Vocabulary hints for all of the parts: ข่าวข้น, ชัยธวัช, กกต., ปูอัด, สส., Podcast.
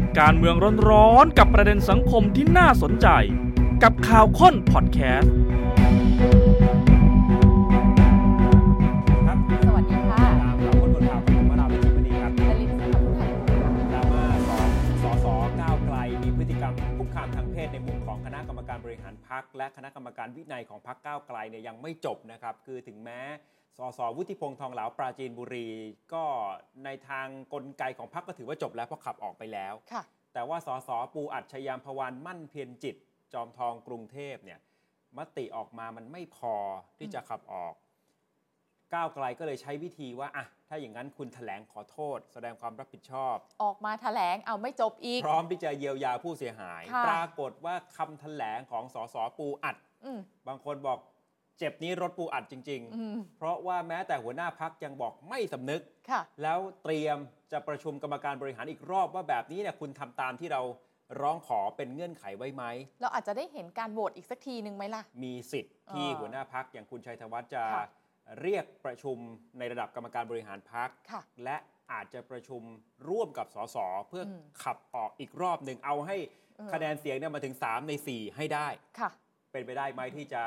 ติดการเมืองร้อนๆกับประเด็นสังคมที่น่าสนใจกับข่าวค้นพอดแคสต์สวัสดีค่ะข่าวค้นบทข่าวของมาดามจิมมี่ครับดลินสิครับดราม่าส.ส.ก้าวไกลมีพฤติกรรมคุกคามทางเพศในมุมของคณะกรรมการบริหารพรรคและคณะกรรมการวินัยของพรรคก้าวไกลเนี่ยยังไม่จบนะครับคือถึงแม้ส.ส.วุฒิพงษ์ทองเหลาปราจีนบุรีก็ในทางกลไกของพรรคก็ถือว่าจบแล้วเพราะขับออกไปแล้วแต่ว่าส.ส.ปูอัดชยามพวานมั่นเพียรจิตจอมทองกรุงเทพเนี่ยมติออกมามันไม่พอที่จะขับออกก้าวไกลก็เลยใช้วิธีว่าอะถ้าอย่างนั้นคุณแถลงขอโทษแสดงความรับผิดชอบออกมาแถลงเอาไม่จบอีกพร้อมที่จะเยียวยาผู้เสียหายปรากฏว่าคำแถลงของส.ส.ปูอัดบางคนบอกเจ็บนี้รถปูอัดจริงๆเพราะว่าแม้แต่หัวหน้าพรรคยังบอกไม่สำนึกแล้วเตรียมจะประชุมกรรมการบริหารอีกรอบว่าแบบนี้เนี่ยคุณทำตามที่เราร้องขอเป็นเงื่อนไขไว้ไหมเราอาจจะได้เห็นการโหวตอีกสักทีนึงไหมล่ะมีสิทธิ์ที่หัวหน้าพรรคอย่างคุณชัยธวัฒน์จะเรียกประชุมในระดับกรรมการบริหารพรรคและอาจจะประชุมร่วมกับส.ส.เพื่อขับออกอีกรอบนึงเอาให้คะแนนเสียงเนี่ยมาถึง3ใน4ให้ได้เป็นไปได้ไหมที่จะ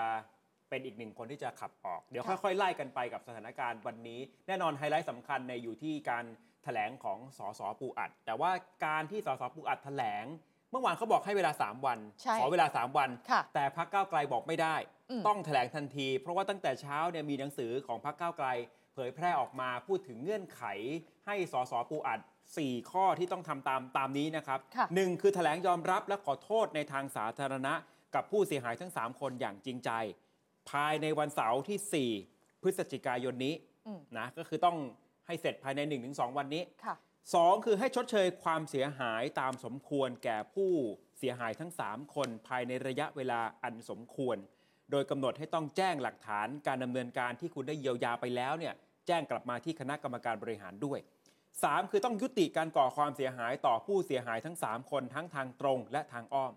เป็นอีกหนึ่งคนที่จะขับออกเดี๋ยวค่อยๆไล่กันไปกับสถานการณ์วันนี้แน่นอนไฮไลท์สำคัญในอยู่ที่การแถลงของส.ส.ปูอัดแต่ว่าการที่ส.ส.ปูอัดแถลงเมื่อวานเขาบอกให้เวลา3วันขอเวลา3วันแต่พรรคก้าวไกลบอกไม่ได้ต้องแถลงทันทีเพราะว่าตั้งแต่เช้าเนี่ยมีหนังสือของพรรคก้าวไกลเผยแพร่ออกมาพูดถึงเงื่อนไขให้ส.ส.ปูอัด4ข้อที่ต้องทำตามนี้นะครับ1คือแถลงยอมรับและขอโทษในทางสาธารณะกับผู้เสียหายทั้ง3คนอย่างจริงใจภายในวันเสาร์ที่4พฤศจิกายนนี้นะก็คือต้องให้เสร็จภายใน 1-2 วันนี้2คือให้ชดเชยความเสียหายตามสมควรแก่ผู้เสียหายทั้ง3คนภายในระยะเวลาอันสมควรโดยกำหนดให้ต้องแจ้งหลักฐานการดำเนินการที่คุณได้เยียวยาไปแล้วเนี่ยแจ้งกลับมาที่คณะกรรมการบริหารด้วย3คือต้องยุติการก่อความเสียหายต่อผู้เสียหายทั้ง3คนทั้งทางตรงและทางอ้อม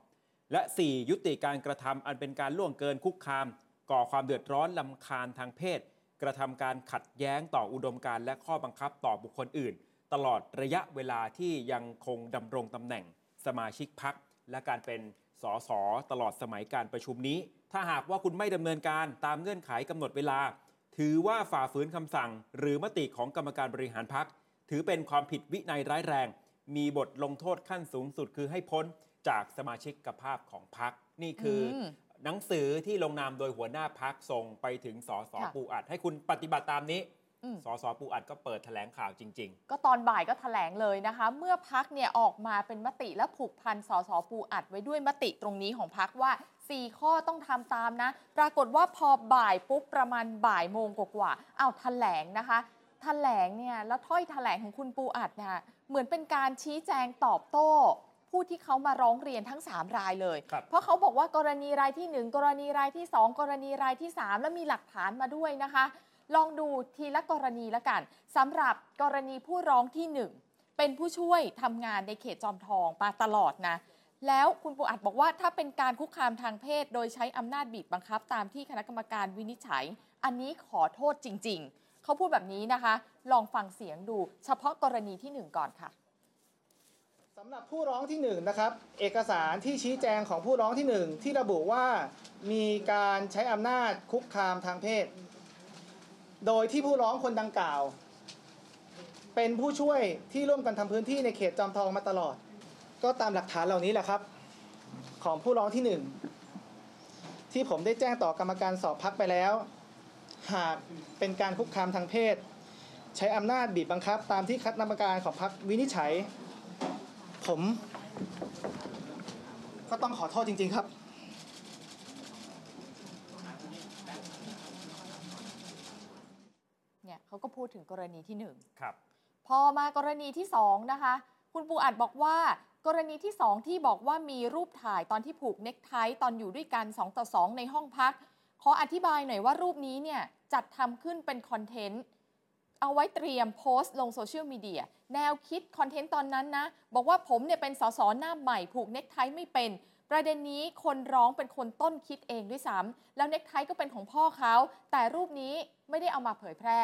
และ4ยุติการกระทำอันเป็นการล่วงเกินคุกคามก่อความเดือดร้อนรำคาญทางเพศกระทำการขัดแย้งต่ออุดมการณ์และข้อบังคับต่อบุคคลอื่นตลอดระยะเวลาที่ยังคงดำรงตำแหน่งสมาชิกพรรคและการเป็นส.ส.ตลอดสมัยการประชุมนี้ถ้าหากว่าคุณไม่ดำเนินการตามเงื่อนไขกำหนดเวลาถือว่าฝ่าฝืนคำสั่งหรือมติของกรรมการบริหารพรรคถือเป็นความผิดวินัยร้ายแรงมีบทลงโทษขั้นสูงสุดคือให้พ้นจากสมาชิกภาพของพรรคนี่คือหนังสือที่ลงนามโดยหัวหน้าพรรคส่งไปถึงส.ส.ปูอัดให้คุณปฏิบัติตามนี้ส.ส.ปูอัดก็เปิดแถลงข่าวจริงๆก็ตอนบ่ายก็แถลงเลยนะคะเมื่อพรรคเนี่ยออกมาเป็นมติและผูกพันส.ส.ปูอัดไว้ด้วยมติตรงนี้ของพรรคว่า4ข้อต้องทำตามนะปรากฏว่าพอบ่ายปุ๊บประมาณบ่ายโมงกว่าๆเอาแถลงนะคะแถลงเนี่ยแล้วถ้อยแถลงของคุณปูอัดเนี่ยเหมือนเป็นการชี้แจงตอบโต้ผู้ที่เขามาร้องเรียนทั้ง3รายเลยเพราะเขาบอกว่ากรณีรายที่1กรณีรายที่2กรณีรายที่3แล้วมีหลักฐานมาด้วยนะคะลองดูทีละกรณีละกันสำหรับกรณีผู้ร้องที่1เป็นผู้ช่วยทำงานในเขตจอมทองมาตลอดนะแล้วคุณปูอัดบอกว่าถ้าเป็นการคุกคามทางเพศโดยใช้อำนาจบีบบังคับตามที่คณะกรรมการวินิจฉัยอันนี้ขอโทษจริงๆเขาพูดแบบนี้นะคะลองฟังเสียงดูเฉพาะกรณีที่1ก่อนค่ะสำหรับผู้ร้องที่1นะครับเอกสารที่ชี้แจงของผู้ร้องที่1ที่ระบุว่ามีการใช้อำนาจคุกคามทางเพศโดยที่ผู้ร้องคนดังกล่าวเป็นผู้ช่วยที่ร่วมกันทำพื้นที่ในเขตจอมทองมาตลอดก็ตามหลักฐานเหล่านี้แหละครับของผู้ร้องที่1ที่ผมได้แจ้งต่อกรรมการสอบพรรคไปแล้วหากเป็นการคุกคามทางเพศใช้อำนาจบีบบังคับตามที่คณะกรรมการของพรรควินิจฉัยผมก็ต้องขอโทษจริงๆครับเนี่ยเขาก็พูดถึงกรณีที่1ครับพอมากรณีที่2นะคะคุณปูอัดบอกว่ากรณีที่2ที่บอกว่ามีรูปถ่ายตอนที่ผูกเน็กไทตอนอยู่ด้วยกัน2-2ในห้องพักขออธิบายหน่อยว่ารูปนี้เนี่ยจัดทำขึ้นเป็นคอนเทนต์เอาไว้เตรียมโพสต์ลงโซเชียลมีเดียแนวคิดคอนเทนต์ตอนนั้นนะบอกว่าผมเนี่ยเป็นส.ส.หน้าใหม่ผูกเน็กไทไม่เป็นประเด็นนี้คนร้องเป็นคนต้นคิดเองด้วยซ้ำแล้วเน็กไทก็เป็นของพ่อเขาแต่รูปนี้ไม่ได้เอามาเผยแพร่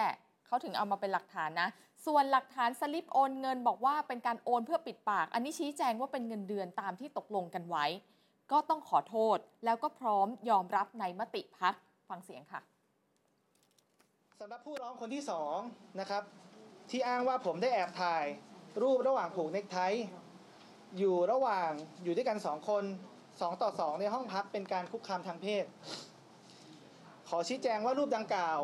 เขาถึงเอามาเป็นหลักฐานนะส่วนหลักฐานสลิปโอนเงินบอกว่าเป็นการโอนเพื่อปิดปากอันนี้ชี้แจงว่าเป็นเงินเดือนตามที่ตกลงกันไว้ก็ต้องขอโทษแล้วก็พร้อมยอมรับในมติพรรคฟังเสียงค่ะสำหรับผู้ร้องคนที่2นะครับที่อ้างว่าผมได้แอบถ่ายรูประหว่างผูกเนคไทอยู่ระหว่างอยู่ด้วยกัน2คน2ต่อ2ในห้องพักเป็นการคุกคามทางเพศขอชี้แจงว่ารูปดังกล่าว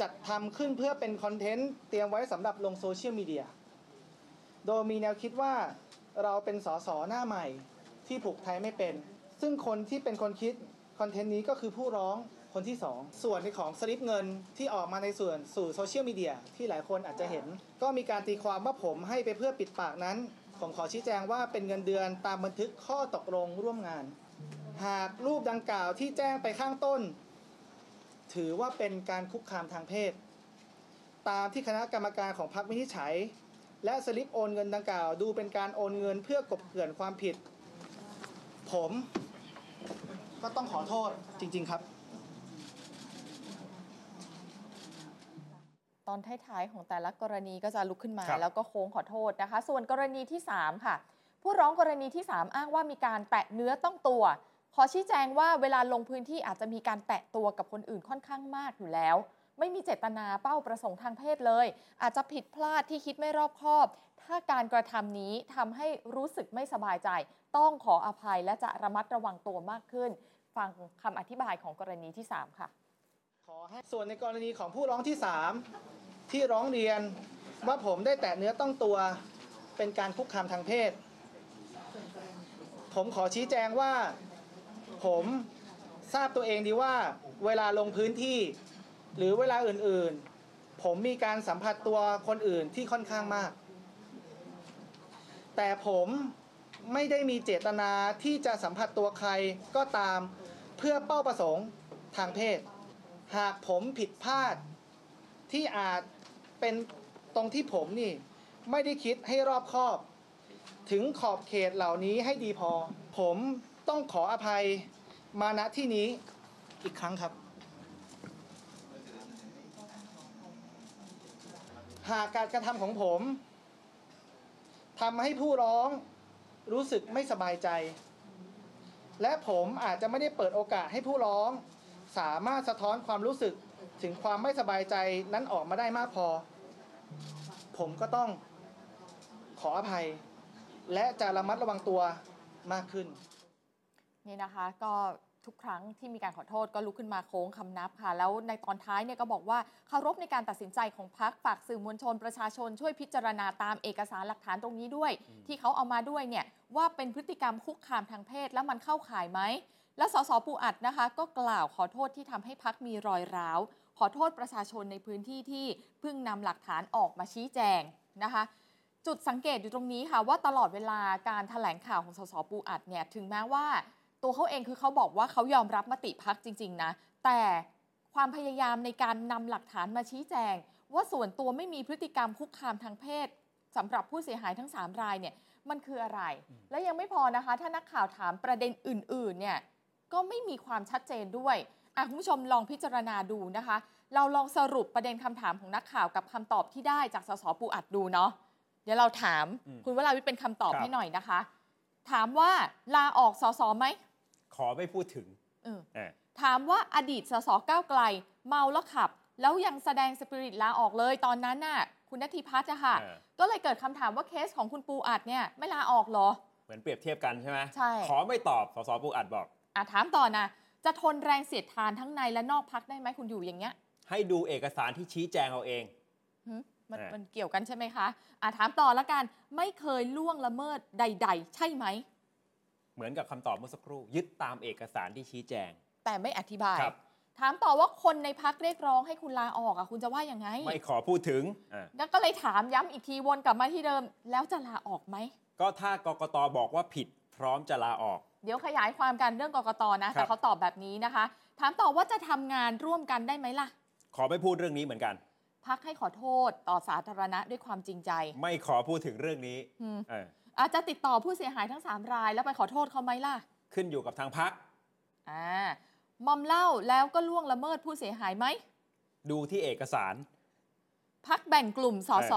จัดทำขึ้นเพื่อเป็นคอนเทนต์เตรียมไว้สำหรับลงโซเชียลมีเดียโดยมีแนวคิดว่าเราเป็นสสหน้าใหม่ที่ผูกไทยไม่เป็นซึ่งคนที่เป็นคนคิดคอนเทนต์นี้ก็คือผู้ร้องคนที่2ส่วนในของสลิปเงินที่ออกมาในส่วนสู่โซเชียลมีเดียที่หลายคนอาจจะเห็นก็มีการตีความว่าผมให้ไปเพื่อปิดปากนั้นผมขอชี้แจงว่าเป็นเงินเดือนตามบันทึกข้อตกลงร่วมงานหากรูปดังกล่าวที่แจ้งไปข้างต้นถือว่าเป็นการคุกคามทางเพศตามที่คณะกรรมการของพรรควินิจฉัยและสลิปโอนเงินดังกล่าวดูเป็นการโอนเงินเพื่อกลบเกลื่อนความผิดผมก็ต้องขอโทษจริงๆครับตอนท้ายๆของแต่ละกรณีก็จะลุกขึ้นมาแล้วก็โค้งขอโทษนะคะส่วนกรณีที่3ค่ะผู้ร้องกรณีที่3อ้างว่ามีการแตะเนื้อต้องตัวขอชี้แจงว่าเวลาลงพื้นที่อาจจะมีการแตะตัวกับคนอื่นค่อนข้างมากอยู่แล้วไม่มีเจตนาเป้าประสงค์ทางเพศเลยอาจจะผิดพลาดที่คิดไม่รอบคอบถ้าการกระทำนี้ทำให้รู้สึกไม่สบายใจต้องขออภัยและจะระมัดระวังตัวมากขึ้นฟังคำอธิบายของกรณีที่3ค่ะส่วนในกรณีของผู้ร้องที่3ที่ร้องเรียนว่าผมได้แตะเนื้อต้องตัวเป็นการคุกคามทางเพศผมขอชี้แจงว่าผมทราบตัวเองดีว่าเวลาลงพื้นที่หรือเวลาอื่นๆผมมีการสัมผัสตัวคนอื่นที่ค่อนข้างมากแต่ผมไม่ได้มีเจตนาที่จะสัมผัสตัวใครก็ตามเพื่อเป้าประสงค์ทางเพศหากผมผิดพลาดที่อาจเป็นตรงที่ผมนี่ไม่ได้คิดให้รอบคอบถึงขอบเขตเหล่านี้ให้ดีพอผมต้องขออภัยมาณที่นี้อีกครั้งครับหากการกระทำของผมทำให้ผู้ร้องรู้สึกไม่สบายใจและผมอาจจะไม่ได้เปิดโอกาสให้ผู้ร้องสามารถสะท้อนความรู้สึกถึงความไม่สบายใจนั้นออกมาได้มากพอผมก็ต้องขออภัยและจะระมัดระวังตัวมากขึ้นนี่นะคะก็ทุกครั้งที่มีการขอโทษก็ลุกขึ้นมาโค้งคำนับค่ะแล้วในตอนท้ายเนี่ยก็บอกว่าเคารพในการตัดสินใจของพรรคฝากสื่อมวลชนประชาชนช่วยพิจารณาตามเอกสารหลักฐานตรงนี้ด้วยที่เขาเอามาด้วยเนี่ยว่าเป็นพฤติกรรมคุกคามทางเพศแล้วมันเข้าข่ายไหมและสสปูอัดนะคะก็กล่าวขอโทษที่ทำให้พรรคมีรอยร้าวขอโทษประชาชนในพื้นที่ที่เพิ่งนำหลักฐานออกมาชี้แจงนะคะจุดสังเกตอยู่ตรงนี้ค่ะว่าตลอดเวลาการแถลงข่าวของสสปูอัดเนี่ยถึงแม้ว่าตัวเขาเองคือเขาบอกว่าเขายอมรับมติพรรคจริงๆนะแต่ความพยายามในการนำหลักฐานมาชี้แจงว่าส่วนตัวไม่มีพฤติกรรมคุกคามทางเพศสำหรับผู้เสียหายทั้ง3รายเนี่ยมันคืออะไรและยังไม่พอนะคะถ้านักข่าวถามประเด็นอื่นๆเนี่ยก็ไม่มีความชัดเจนด้วยคุณผู้ชมลองพิจารณาดูนะคะเราลองสรุปประเด็นคำถามของนักข่าวกับคำตอบที่ได้จากสสปูอัดดูเนาะเดี๋ยวเราถามคุณวราวิทย์เป็นคำตอบให้หน่อยนะคะถามว่าลาออกสสไหมขอไม่พูดถึงถามว่าอดีตสสก้าวไกลเมาแล้วขับแล้วยังแสดงสปิริตลาออกเลยตอนนั้นน่ะคุณณัฐิพัฒน์ค่ะก็เลยเกิดคำถามว่าเคสของคุณปูอัดเนี่ยไม่ลาออกหรอเหมือนเปรียบเทียบกันใช่ไหมใช่ขอไม่ตอบสสปูอัดบอกถามต่อนะจะทนแรงเสียดทานทั้งในและนอกพรรคได้ไหมคุณอยู่อย่างเงี้ยให้ดูเอกสารที่ชี้แจงเอาเองมันเกี่ยวกันใช่ไหมคะถามต่อละกันไม่เคยล่วงละเมิดใดๆใช่ไหมเหมือนกับคำตอบเมื่อสักครู่ยึดตามเอกสารที่ชี้แจงแต่ไม่อธิบายถามต่อว่าคนในพรรคเรียกร้องให้คุณลาออกคุณจะว่ายังไงไม่ขอพูดถึงแล้วก็เลยถามย้ำอีกทีวนกลับมาที่เดิมแล้วจะลาออกไหมก็ถ้ากกต.บอกว่าผิดพร้อมจะลาออกเดี๋ยวขยายความกันเรื่องกกต.นะแต่เขาตอบแบบนี้นะคะถามต่อว่าจะทำงานร่วมกันได้ไหมล่ะขอไม่พูดเรื่องนี้เหมือนกันพรรคให้ขอโทษต่อสาธารณะด้วยความจริงใจไม่ขอพูดถึงเรื่องนี้อาจจะติดต่อผู้เสียหายทั้ง3รายแล้วไปขอโทษเขาไหมล่ะขึ้นอยู่กับทางพรรคมอมเหล้าแล้วก็ล่วงละเมิดผู้เสียหายไหมดูที่เอกสาร พักแบ่งกลุ่มสส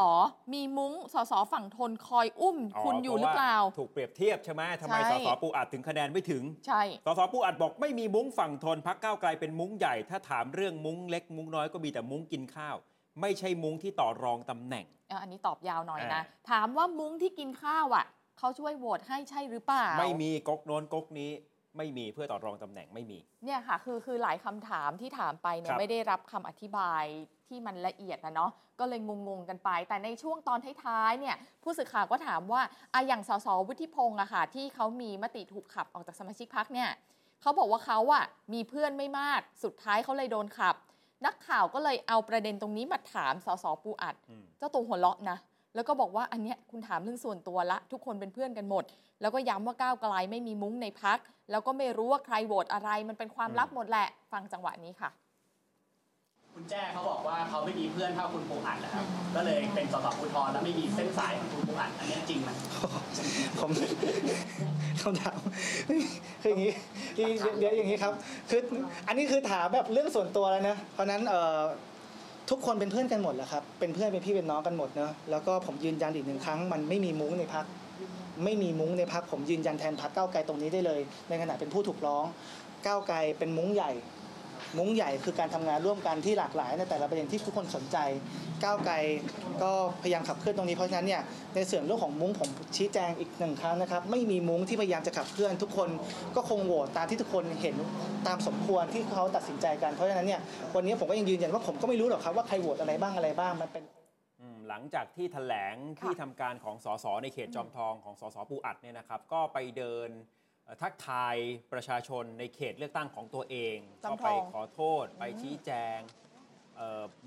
มีมุ้งสสฝั่งทนคอยอุ้มคุณอยู่หรือเปล่าถูกเปรียบเทียบใช่ไหมทำไมสสปูอัดถึงคะแนนไม่ถึงใช่สสปูอัดบอกไม่มีมุ้งฝั่งทนพักก้าวไกลเป็นมุ้งใหญ่ถ้าถามเรื่องมุ้งเล็กมุ้งน้อยก็มีแต่มุ้งกินข้าวไม่ใช่มุ้งที่ต่อรองตำแหน่งอันนี้ตอบยาวหน่อยนะถามว่ามุ้งที่กินข้าวอ่ะเขาช่วยโหวตให้ใช่หรือเปล่าไม่มีก๊กโน้นก๊กนี้ไม่มีเพื่อต่อรองตำแหน่งไม่มีเนี่ยค่ะคือหลายคำถามที่ถามไปเนี่ยไม่ได้รับคำอธิบายที่มันละเอียดนะเนาะก็เลยงงกันไปแต่ในช่วงตอนท้ายๆเนี่ยผู้สื่อข่าวก็ถามว่าอย่างสสวุฒิพงษ์อะค่ะที่เขามีมติถูกขับออกจากสมาชิกพรรคเนี่ยเขาบอกว่าเขาอะมีเพื่อนไม่มากสุดท้ายเขาเลยโดนขับนักข่าวก็เลยเอาประเด็นตรงนี้มาถามสสปูอัดเจ้าตัวหัวเราะนะแล้วก็บอกว่าอันเนี้ยคุณถามเรื่องส่วนตัวละทุกคนเป็นเพื่อนกันหมดแล้วก็ย้ำว่าก้าวไกลไม่มีมุ้งในพรรคแล้วก็ไม่รู้ว่าใครโหวตอะไรมันเป็นความลับหมดแหละฟังจังหวะนี้ค่ะคุณแจ้เขาบอกว่าเขาไม่มีเพื่อนเท่าคุณปูอัดนะครับก็เลยเป็นสสปูทอนแล้วไม่มีเส้นสายของคุณปูอัดอันนี้จริงไหมผมคำถามคืออย่างนี้เดี๋ยวอย่างนี้ครับคืออันนี้คือถามแบบเรื่องส่วนตัวแล้วนะเพราะนั้นทุกคนเป็นเพื่อนกันหมดแหละครับเป็นเพื่อนเป็นพี่เป็นน้องกันหมดเนอะแล้วก็ผมยืนยันอีกหนึ่งครั้งมันไม่มีมุ้งในพรรคไม่มีมุ้งในพรรคผมยืนยันแทนพรรคก้าวไกลตรงนี้ได้เลยในขณะเป็นผู้ถูกร้องก้าวไกลเป็นมุ้งใหญ่มุ้งใหญ่คือการทำงานร่วมกันที่หลากหลายในแต่ละประเด็นที่ทุกคนสนใจก้าวไกลก็พยายามขับเคลื่อนตรงนี้เพราะฉะนั้นเนี่ยในส่วนเรื่องของมุ้งผมชี้แจงอีกหนึ่งครั้งนะครับไม่มีมุ้งที่พยายามจะขับเคลื่อนทุกคนก็คงโหวตตามที่ทุกคนเห็นตามสมควรที่เขาตัดสินใจกันเพราะฉะนั้นเนี่ยวันนี้ผมก็ยังยืนยันว่าผมก็ไม่รู้หรอกครับว่าใครโหวตอะไรบ้างมันเป็นหลังจากที่แถลงที่ทำการของสสในเขตจอมทองของสสปูอัดเนี่ยนะครับก็ไปเดินทักทายประชาชนในเขตเลือกตั้งของตัวเองก็ไปขอโทษไปชี้แจง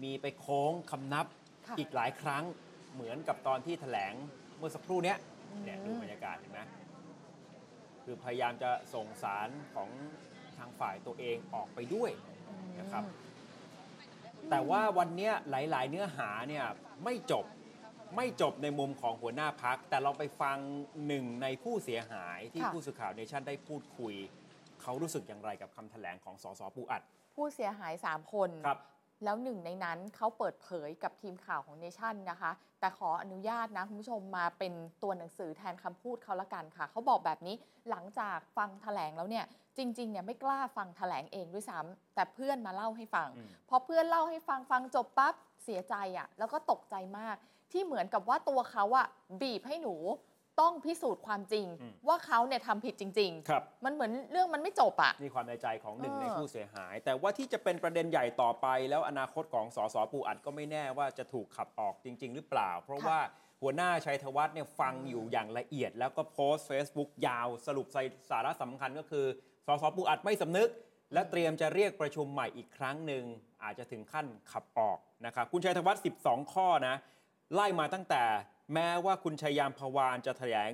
มีไปโค้งคำนับอีกหลายครั้งเหมือนกับตอนที่แถลงเมื่อสักครู่นี้เนี่ยดูบรรยากาศเห็นไหมคือพยายามจะส่งสารของทางฝ่ายตัวเองออกไปด้วยนะครับแต่ว่าวันนี้หลายๆเนื้อหาเนี่ยไม่จบในมุมของหัวหน้าพรรคแต่เราไปฟังหนึ่งในผู้เสียหายที่ผู้สื่อข่าวเนชั่นได้พูดคุยเขารู้สึกอย่างไรกับคำแถลงของสสปูอัดผู้เสียหาย3คนครับแล้วหนึ่งในนั้นเขาเปิดเผยกับทีมข่าวของเนชั่นนะคะแต่ขออนุญาตนะคุณผู้ชมมาเป็นตัวหนังสือแทนคำพูดเขาละกันค่ะเขาบอกแบบนี้หลังจากฟังแถลงแล้วเนี่ยจริงๆเนี่ยไม่กล้าฟังแถลงเองด้วยซ้ำแต่เพื่อนมาเล่าให้ฟังพอเพื่อนเล่าให้ฟังจบปั๊บเสียใจอะแล้วก็ตกใจมากที่เหมือนกับว่าตัวเขาอะบีบให้หนูต้องพิสูจน์ความจริงว่าเขาเนี่ยทำผิดจริงๆมันเหมือนเรื่องมันไม่จบอะนี่ความในใจของหนึ่งในผู้เสียหายแต่ว่าที่จะเป็นประเด็นใหญ่ต่อไปแล้วอนาคตของสสปูอัดก็ไม่แน่ว่าจะถูกขับออกจริงๆหรือเปล่าเพราะว่าหัวหน้าชัยธวัฒน์เนี่ยฟังอยู่อย่างละเอียดแล้วก็โพสต์ Facebook ยาวสรุปสาระสำคัญก็คือสสปูอัดไม่สำนึกและเตรียมจะเรียกประชุมใหม่อีกครั้งหนึ่งอาจจะถึงขั้นขับออกนะครับคุณชัยธวัฒน์12ข้อนะไล่มาตั้งแต่แม้ว่าคุณชัยยามภวานจะแถลง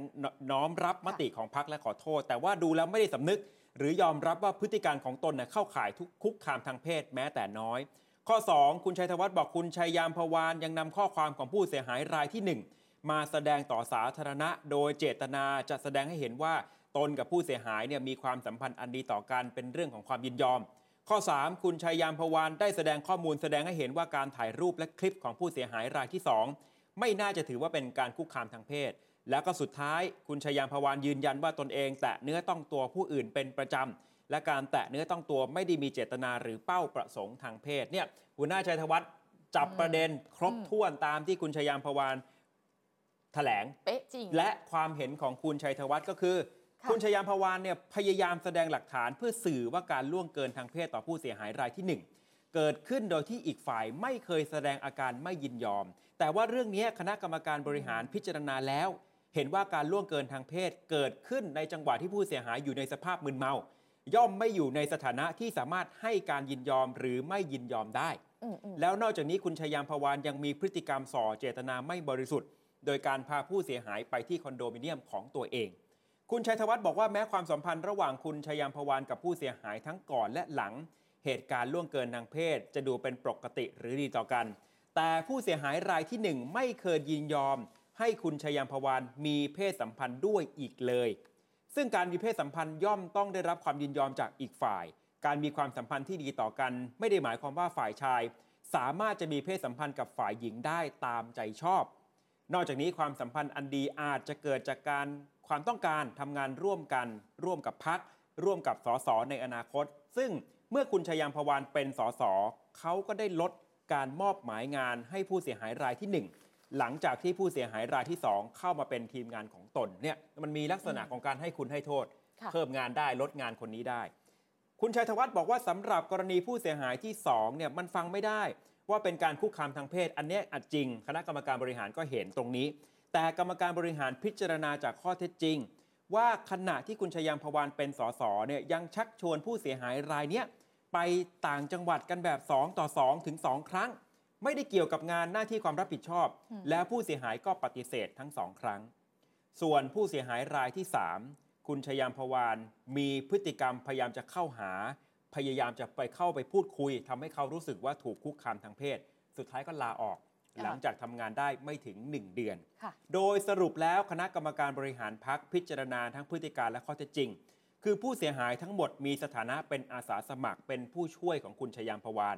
น้อมรับมติของพรรคและขอโทษแต่ว่าดูแล้วไม่ได้สำนึกหรือยอมรับว่าพฤติการของตนเข้าข่ายทุกคุกคามทางเพศแม้แต่น้อยข้อ2คุณชัยธวัฒน์บอกคุณชัยยามภวานยังนำข้อความของผู้เสียหายรายที่1มาแสดงต่อสาธารณะโดยเจตนาจะแสดงให้เห็นว่าตนกับผู้เสียหายเนี่ยมีความสัมพันธ์อันดีต่อกันเป็นเรื่องของความยินยอมข้อ3คุณชัยยามภวานได้แสดงข้อมูลแสดงให้เห็นว่าการถ่ายรูปและคลิปของผู้เสียหายรายที่2ไม่น่าจะถือว่าเป็นการคุกคามทางเพศแล้วก็สุดท้ายคุณชัยยามภวานยืนยันว่าตนเองแตะเนื้อต้องตัวผู้อื่นเป็นประจำและการแตะเนื้อต้องตัวไม่ได้มีเจตนาหรือเป้าประสงค์ทางเพศเนี่ยหัวหน้าชัยธวัฒน์จับประเด็นครบถ้วนตามที่คุณชัยยามภวานแถลงเป๊ะจริงและความเห็นของคุณชัยธวัฒน์ก็คือคุณชัยยามภวานเนี่ยพยายามแสดงหลักฐานเพื่อสื่อว่าการล่วงเกินทางเพศต่อผู้เสียหายรายที่1เกิดขึ้นโดยที่อีกฝ่ายไม่เคยแสดงอาการไม่ยินยอมแต่ว่าเรื่องนี้คณะกรรมการบริหารพิจารณาแล้วเห็นว่าการล่วงเกินทางเพศเกิดขึ้นในจังหวะที่ผู้เสียหายอยู่ในสภาพมึนเมาย่อมไม่อยู่ในสถานะที่สามารถให้การยินยอมหรือไม่ยินยอมได้แล้วนอกจากนี้คุณชัยยามภวานยังมีพฤติกรรมส่อเจตนาไม่บริสุทธิ์โดยการพาผู้เสียหายไปที่คอนโดมิเนียมของตัวเองคุณชัยธวัฒน์บอกว่าแม้ความสัมพันธ์ระหว่างคุณชัยยามภวานกับผู้เสียหายทั้งก่อนและหลังเหตุการณ์ล่วงเกินทางเพศจะดูเป็นปกติหรือดีต่อกันแต่ผู้เสียหายรายที่1ไม่เคยยินยอมให้คุณชัยยามภวานมีเพศสัมพันธ์ด้วยอีกเลยซึ่งการมีเพศสัมพันธ์ย่อมต้องได้รับความยินยอมจากอีกฝ่ายการมีความสัมพันธ์ที่ดีต่อกันไม่ได้หมายความว่าฝ่ายชาย สามารถจะมีเพศสัมพันธ์กับฝ่ายหญิงได้ตามใจชอบนอกจากนี้ความสัมพันธ์อันดีอาจจะเกิดจากการความต้องการทำงานร่วมกันร่วมกับพรรคร่วมกับสสในอนาคตซึ่งเมื่อคุณชยามพวานเป็นสสเขาก็ได้ลดการมอบหมายงานให้ผู้เสียหายรายที่1หลังจากที่ผู้เสียหายรายที่2เข้ามาเป็นทีมงานของตนเนี่ยมันมีลักษณะของการให้คุณให้โทษเพิ่มงานได้ลดงานคนนี้ได้คุณชัยธวัฒน์บอกว่าสำหรับกรณีผู้เสียหายที่2เนี่ยมันฟังไม่ได้ว่าเป็นการคุกคามทางเพศอันนี้อาจจริงคณะกรรมการบริหารก็เห็นตรงนี้แต่กรรมการบริหารพิจารณาจากข้อเท็จจริงว่าขณะที่คุณชยามพวานเป็นสสเนี่ยยังชักชวนผู้เสียหายรายเนี้ยไปต่างจังหวัดกันแบบ2 ต่อ 2ถึง2ครั้งไม่ได้เกี่ยวกับงานหน้าที่ความรับผิดชอบแล้วผู้เสียหายก็ปฏิเสธทั้ง2ครั้งส่วนผู้เสียหายรายที่3คุณชยามพวานมีพฤติกรรมพยายามจะเข้าหาพยายามจะไปเข้าไปพูดคุยทำให้เขารู้สึกว่าถูกคุกคามทางเพศสุดท้ายก็ลาออกหลังจากทำงานได้ไม่ถึง1เดือนโดยสรุปแล้วคณะกรรมการบริหารพรรคพิจารณาทั้งพฤติการและข้อเท็จจริงคือผู้เสียหายทั้งหมดมีสถานะเป็นอาสาสมัครเป็นผู้ช่วยของคุณชยามพวาน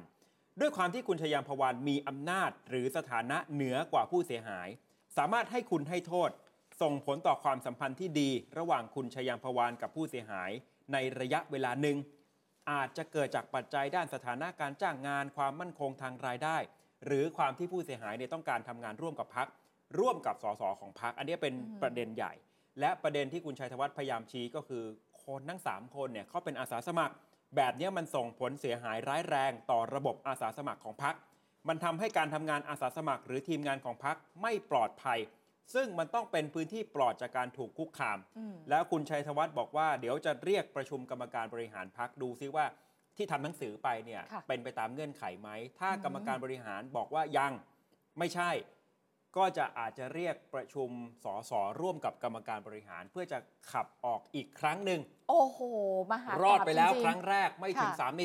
ด้วยความที่คุณชยามพวานมีอำนาจหรือสถานะเหนือกว่าผู้เสียหายสามารถให้คุณให้โทษส่งผลต่อความสัมพันธ์ที่ดีระหว่างคุณชยามพวานกับผู้เสียหายในระยะเวลาหนึ่งอาจจะเกิดจากปัจจัยด้านสถานะการจ้างงานความมั่นคงทางรายได้หรือความที่ผู้เสียหายเนี่ยต้องการทำงานร่วมกับพรรคร่วมกับสสของพรรคอันนี้เป็นประเด็นใหญ่และประเด็นที่คุณชัยธวัฒน์พยายามชี้ก็คือคนทั้ง3คนเนี่ยเขาเป็นอาสาสมัครแบบนี้มันส่งผลเสียหายร้ายแรงต่อระบบอาสาสมัครของพรรคมันทำให้การทำงานอาสาสมัครหรือทีมงานของพรรคไม่ปลอดภัยซึ่งมันต้องเป็นพื้นที่ปลอดจากการถูกคุกคามแล้วคุณชัยธวัฒน์บอกว่าเดี๋ยวจะเรียกประชุมกรรมการบริหารพรรคดูซิว่าที่ทำหนังสือไปเนี่ยเป็นไปตามเงื่อนไขไหมถ้ากรรมการบริหารบอกว่ายังไม่ใช่ก็จะอาจจะเรียกประชุมสสร่วมกับกรรมการบริหารเพื่อจะขับออกอีกครั้งหนึ่งโอ้โหมหารอดไปแล้วครั้งแรกไม่ถึง3 ใน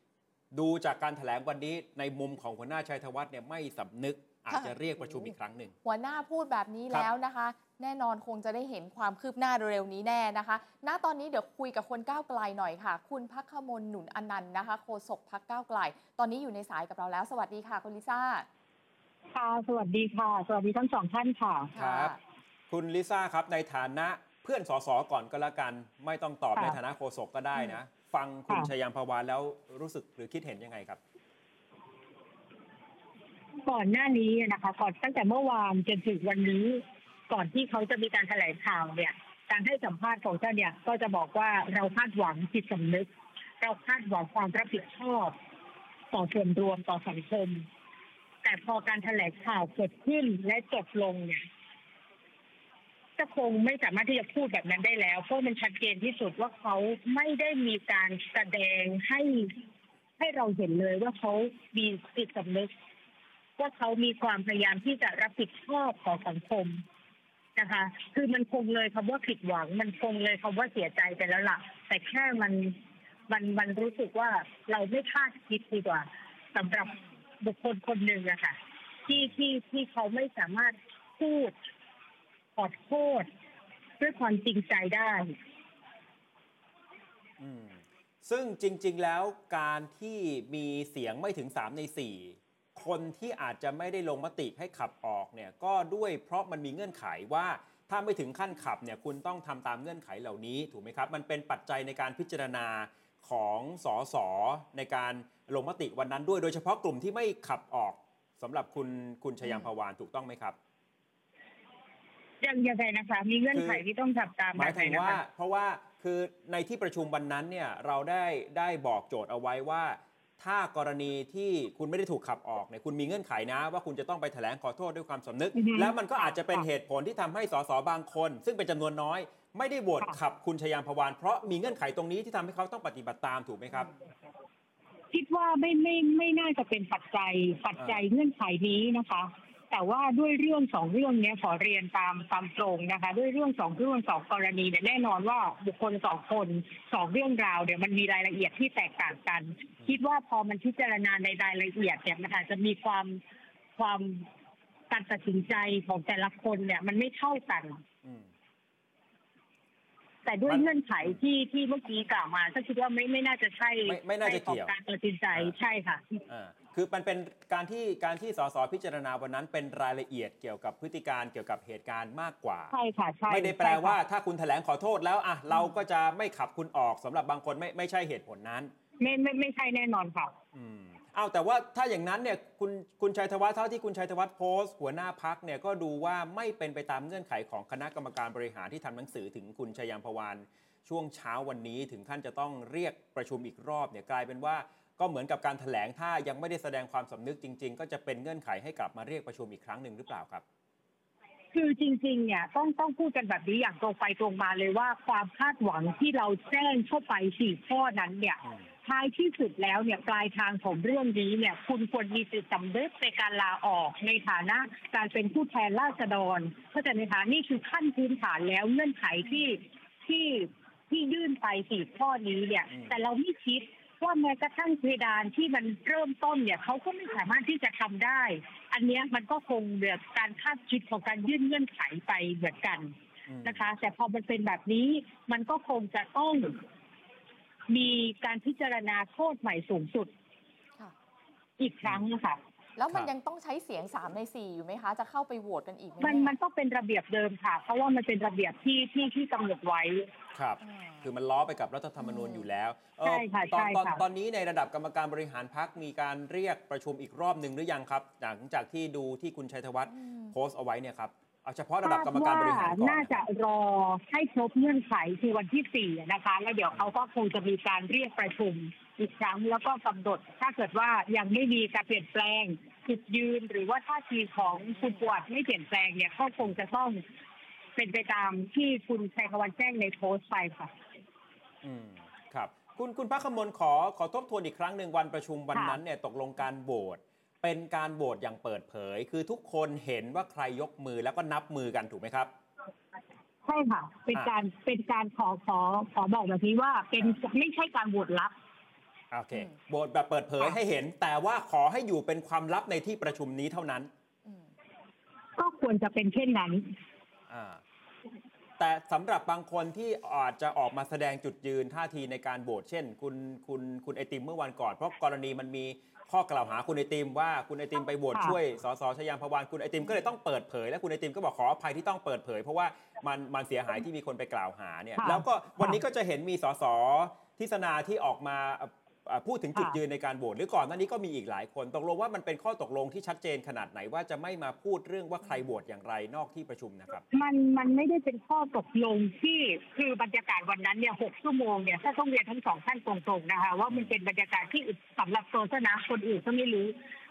4ดูจากการแถลงวันนี้ในมุมของหัวหน้าชัยธวัฒน์เนี่ยไม่สำนึกอาจจะเรียกประชุมอีกครั้งหนึ่งหัวหน้าพูดแบบนี้แล้วนะคะแน่นอนคงจะได้เห็นความคืบหน้าเร็วๆนี้แน่นะคะณตอนนี้เดี๋ยวคุยกับคนก้าวไกลหน่อยค่ะคุณภัคขมลหนุนอนันต์นะคะโฆษกพรรคก้าวไกลตอนนี้อยู่ในสายกับเราแล้วสวัสดีค่ะคุณลิซ่าค่ะสวัสดีค่ะสวัสดีทั้งสองท่านค่ะครับคุณลิซ่าครับในฐานะเพื่อนสสก่อนก็แล้วกันไม่ต้องตอบในฐานะโฆษกก็ได้นะฟังคุณชยามพวานแล้วรู้สึกหรือคิดเห็นยังไงครับก่อนหน้านี้นะคะก่อนตั้งแต่เมื่อวานจนถึงวันนี้ก่อนที่เขาจะมีการแถลงข่าวเนี่ยการให้สัมภาษณ์ของเจ้าเนี่ยก็จะบอกว่าเราคาดหวังจิตสำนึกเราคาดหวังความรับผิดชอบต่อส่วนรวมต่อสังคมแต่พอการแถลงข่าวเกิดขึ้นและจบลงเนี่ยจะคงไม่สามารถที่จะพูดแบบนั้นได้แล้วเพราะมันชัดเจนที่สุดว่าเขาไม่ได้มีการแสดงให้เราเห็นเลยว่าเขามีจิตสำนึกว่าเขามีความพยายามที่จะรับผิดชอบต่อสังคมนะคะคือมันคงเลยคำว่าผิดหวังมันคงเลยคำว่าเสียใจไปแล้วล่ะแต่แค่มันรู้สึกว่าเราไม่คาดคิดดีกว่าสำหรับบุคคลคนหนึ่งอะค่ะที่เขาไม่สามารถพูดขอโทษด้วยความจริงใจได้ซึ่งจริงๆแล้วการที่มีเสียงไม่ถึง3 ใน 4คนที่อาจจะไม่ได้ลงมติให้ขับออกเนี่ยก็ด้วยเพราะมันมีเงื่อนไขว่าถ้าไม่ถึงขั้นขับเนี่ยคุณต้องทำตามเงื่อนไขเหล่านี้ถูกไหมครับมันเป็นปัจจัยในการพิจารณาของสสในการลงมติวันนั้นด้วยโดยเฉพาะกลุ่มที่ไม่ขับออกสำหรับคุณชยามพวานถูกต้องไหมครับยังไงนะคะมีเงื่อนไขที่ต้องทำตามหมายถึงว่าเพราะว่าคือในที่ประชุมวันนั้นเนี่ยเราได้บอกโจทย์เอาไว้ว่าถ้ากรณีที่คุณไม่ได้ถูกขับออกเนี่ยคุณมีเงื่อนไขนะว่าคุณจะต้องไปแถลงขอโทษด้วยความสำนึกแล้วมันก็อาจจะเป็นเหตุผลที่ทำให้สสบางคนซึ่งเป็นจำนวนน้อยไม่ได้โหวตขับคุณชยามพวานเพราะมีเงื่อนไขตรงนี้ที่ทำให้เขาต้องปฏิบัติตามถูกไหมครับคิดว่าไม่น่าจะเป็นปัจจัยเงื่อนไขนี้นะคะแต่ว่าด้วยเรื่อง2เรื่องเนี้ยขอเรียนตามตรงนะคะด้วยเรื่อง2เรื่อง2กรณีเนี่ยแน่นอนว่าบุคคล2คน2เรื่องราวเดี๋ยวมันมีรายละเอียดที่แตกต่างกันคิดว่าพอมันพิจารณาในรายละเอียดเนี่ยมันอาจจะมีความการตัดสินใจของแต่ละคนเนี่ยมันไม่เท่ากันแต่ด้วยเงื่อนไขที่เมื่อกี้กล่าวมาก็คิดว่าไม่น่าจะใช่ไม่น่าจะเกี่ยวกับการตัดสินใจใช่ค่ะ คือมันเป็นการที่สสพิจารณาวันนั้นเป็นรายละเอียดเกี่ยวกับพฤติการเกี่ยวกับเหตุการณ์มากกว่าใช่ค่ะใช่ไม่ได้แปลว่าถ้าคุณแถลงขอโทษแล้วอ่ะเราก็จะไม่ขับคุณออกสำหรับบางคนไม่ใช่เหตุผลนั้นไม่ใช่แน่นอนค่ะเอาแต่ว่าถ้าอย่างนั้นเนี่ยคุณชัยธวัฒน์เท่าที่คุณชัยธวัฒน์โพสต์หัวหน้าพรรคเนี่ยก็ดูว่าไม่เป็นไปตามเงื่อนไขของคณะกรรมการบริหารที่ทำหนังสือถึงคุณชยามพวานช่วงเช้าวันนี้ถึงขั้นจะต้องเรียกประชุมอีกรอบเนี่ยกลายเป็นว่าก็เหมือนกับการแถลงถ้ายังไม่ได้แสดงความสำนึกจริงๆก็จะเป็นเงื่อนไขให้กลับมาเรียกประชุมอีกครั้งหนึ่งหรือเปล่าครับคือจริงๆเนี่ยต้องพูดกันแบบนี้อย่างตรงไปตรงมาเลยว่าความคาดหวังที่เราแจ้งเข้าไป4ข้อนั้นเนี่ยท้ายที่สุดแล้วเนี่ยปลายทางของเรื่องนี้เนี่ยคุณควรมีจิตสำนึกในการลาออกในฐานะการเป็นผู้แทนราษฎรเพราะฉะนั้นนะคะนี่คือขั้นพื้นฐานแล้วเงื่อนไขที่ยื่นไป4ข้อนี้เนี่ยแต่เราไม่คิดว่าแม้กระทั่งเพดานที่มันเริ่มต้นเนี่ยเขาก็ไม่สามารถที่จะทำได้อันนี้มันก็คงแบบการคาดคิดของการยื่นเงื่อนไขไปเหมือนกันนะคะแต่พอมันเป็นแบบนี้มันก็คงจะต้องมีการพิจารณาโทษใหม่สูงสุดอีกครั้งนะคะแล้วมันยังต้องใช้เสียง3ใน4อยู่ไหมคะจะเข้าไปโหวตกันอีกมันต้องเป็นระเบียบเดิมค่ะเพราะว่ามันเป็นระเบียบที่กำหนดไว้ครับคือมันล้อไปกับรัฐธรรมนูญอยู่แล้วใช่ค่ะตอนนี้ในระดับกรรมการบริหารพรรคมีการเรียกประชุมอีกรอบหนึ่งหรือยังครับหลังจากที่ดูที่คุณชัยธวัฒน์โพสต์เอาไว้เนี่ยครับเอาเฉพาะระดับกรรมการบริหารก่อนน่าจะรอให้ครบเงื่อนไขคือวันที่4นะคะแล้วเดี๋ยวเขาก็คงจะมีการเรียกประชุมอีกครั้งแล้วก็กำหนดถ้าเกิดว่ายังไม่มีการเปลี่ยนแปลงจุดยืนหรือว่าท่าทีของคุณปวดไม่เปลี่ยนแปลงเนี่ยก็คงจะต้องเป็นไปตามที่คุณชัยธวัฒน์แจ้งในโพสต์ไปค่ะครับคุณภคมลขอทบทวนอีกครั้งหนึ่งวันประชุมวันนั้นเนี่ยตกลงการโหวตเป็นการโหวตอย่างเปิดเผยคือทุกคนเห็นว่าใครยกมือแล้วก็นับมือกันถูกไหมครับใช่ค่ะเป็นการขอบอกแบบนี้ว่าเป็นไม่ใช่การโหวตลับโอเคโหวตแบบเปิดเผยให้เห็นแต่ว่าขอให้อยู่เป็นความลับในที่ประชุมนี้เท่านั้นก็ควรจะเป็นเช่นนั้นแต่สำหรับบางคนที่อาจจะออกมาแสดงจุดยืนท่าทีในการโหวตเช่นคุณไอติมเมื่อวันก่อนเพราะกรณีมันมีข้อกล่าวหาคุณไอติมว่าคุณไอติมไปโหวตช่วยสสชยามพวานคุณไอติมก็เลยต้องเปิดเผยและคุณไอติมก็บอกขออภัยที่ต้องเปิดเผยเพราะว่ามันเสียหายที่มีคนไปกล่าวหาเนี่ยแล้วก็วันนี้ก็จะเห็นมีสสทิศนาที่ออกมาพูดถึงจุดยืนในการโหวตหรือก่อนหน้านี้ก็มีอีกหลายคนตกลงว่ามันเป็นข้อตกลงที่ชัดเจนขนาดไหนว่าจะไม่มาพูดเรื่องว่าใครโหวตอย่างไรนอกที่ประชุมนะครับมันไม่ได้เป็นข้อตกลงที่คือบรรยากาศวันนั้นเนี่ย6ชั่วโมงเนี่ยถ้าต้องเรียนทั้ง2ท่านตรงๆนะคะว่ามันเป็นบรรยากาศที่สำหรับโซนนะคนอื่นก็ไม่รู้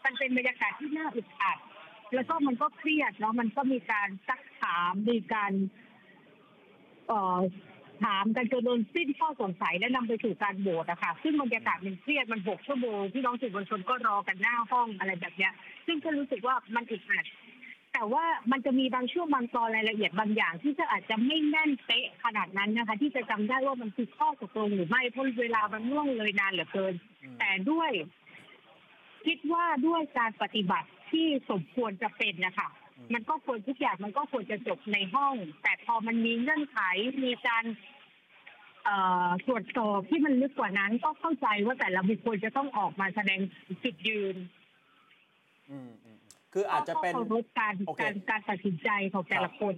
มันเป็นบรรยากาศที่น่าอึดอัดแล้วก็มันก็เครียดเนาะมันก็มีการซักถามมีการถามกันจนโดนสิ้นข้อสงสัยและนำไปสู่การโหวตนะคะซึ่งบรรยากาศมันเครียดมัน6ชั่วโมงพี่น้องสื่อมวลชนก็รอกันหน้าห้องอะไรแบบนี้ซึ่งก็รู้สึกว่ามันอึดอัดแต่ว่ามันจะมีบางช่วงบางตอนรายละเอียดบางอย่างที่จะอาจจะไม่แน่นเป๊ะขนาดนั้นนะคะที่จะจำได้ว่ามันคือข้อตกลงหรือไม่เพราะเวลามันล่วงเลยนานเหลือเกินแต่ด้วยคิดว่าด้วยการปฏิบัติที่สมควรจะเป็นนะคะมันก็ควรทุกอย่างมันก็ควรจะจบในห้องแต่พอมันมีเงื่อนไขมีการตรวจสอบที่มันลึกกว่านั้นก็เข้าใจว่าแต่ละบุคคลจะต้องออกมาแสดงจุดยืนคืออาจจะเป็นการตัดสินใจของแต่ละคน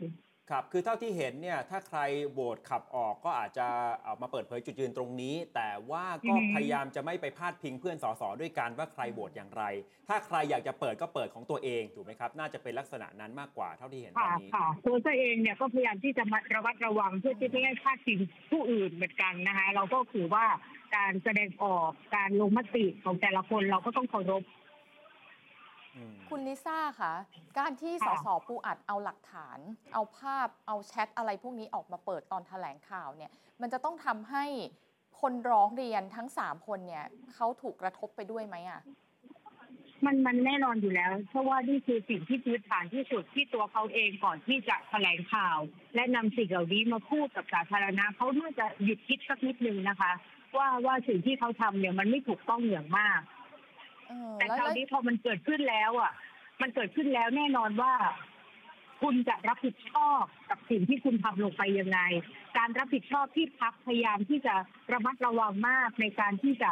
ครับคือเท่าที่เห็นเนี่ยถ้าใครโหวตขับออกก็อาจจะเอามาเปิดเผยจุดยืนตรงนี้แต่ว่าก็พยายามจะไม่ไปพาดพิงเพื่อนสสด้วยกันว่าใครโหวตอย่างไรถ้าใครอยากจะเปิดก็เปิดของตัวเองถูกไหมครับน่าจะเป็นลักษณะนั้นมากกว่าเท่าที่เห็นตอนนี้ค่ะตัวเองเนี่ยก็พยายามที่จะระวัดระวังเพื่อที่ไม่ให้พาดพิงผู้อื่นเหมือนกันนะคะเราก็คือว่าการแสดงออกการลงมติของแต่ละคนเราก็ต้องเคารพคุณลิซ่าค่ะการที่สสปูอัดเอาหลักฐานเอาภาพเอาแชทอะไรพวกนี้ออกมาเปิดตอนแถลงข่าวเนี่ยมันจะต้องทำให้คนร้องเรียนทั้ง3คนเนี่ยเขาถูกกระทบไปด้วยไหมอ่ะมันแน่นอนอยู่แล้วเพราะว่านี่คือสิ่งที่พื้นฐานที่สุดที่ตัวเขาเองก่อนที่จะแถลงข่าวและนำสิ่งเหล่านี้มาพูดกับสาธารณะเขาน่าจะหยุดคิดสักนิดนึงนะคะว่าสิ่งที่เขาทำเนี่ยมันไม่ถูกต้องอย่างมากแต่คราวนี้พอมันเกิดขึ้นแล้วอ่ะมันเกิดขึ้นแล้วแน่นอนว่าคุณจะรับผิดชอบกับสิ่งที่คุณทำลงไปยังไงการรับผิดชอบที่พรรคพยายามที่จะระมัดระวังมากในการที่จะ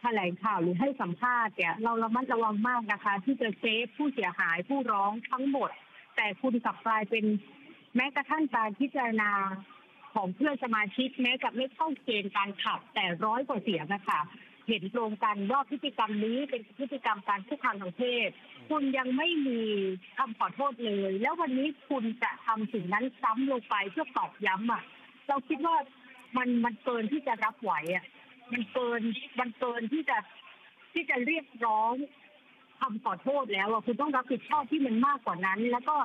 แถลงข่าวหรือให้สัมภาษณ์เนี่ยเราระมัดระวังมากนะคะที่จะเซฟผู้เสียหายผู้ร้องทั้งหมดแต่คุณกลับกลายเป็นแม้กระทั่งการพิจารณาของเพื่อนสมาชิกแม้กับไม่เข้าเกณฑ์การขับแต่100 กว่าเสียงนะคะเห็นตรงกันว่าพฤติกรรมนี้เป็นพฤติกรรมการคุกคามทางเพศคุณยังไม่มีคำขอโทษเลยแล้ววันนี้คุณจะทำสิ่งนั้นซ้ำลงไปเพื่อตอกย้ำอ่ะเราคิดว่ามันเกินที่จะรับไหวอ่ะมันเกินที่จะเรียกร้องคำขอโทษแล้วอ่ะคุณต้องรับผิดชอบที่มันมากกว่านั้นแล้วก็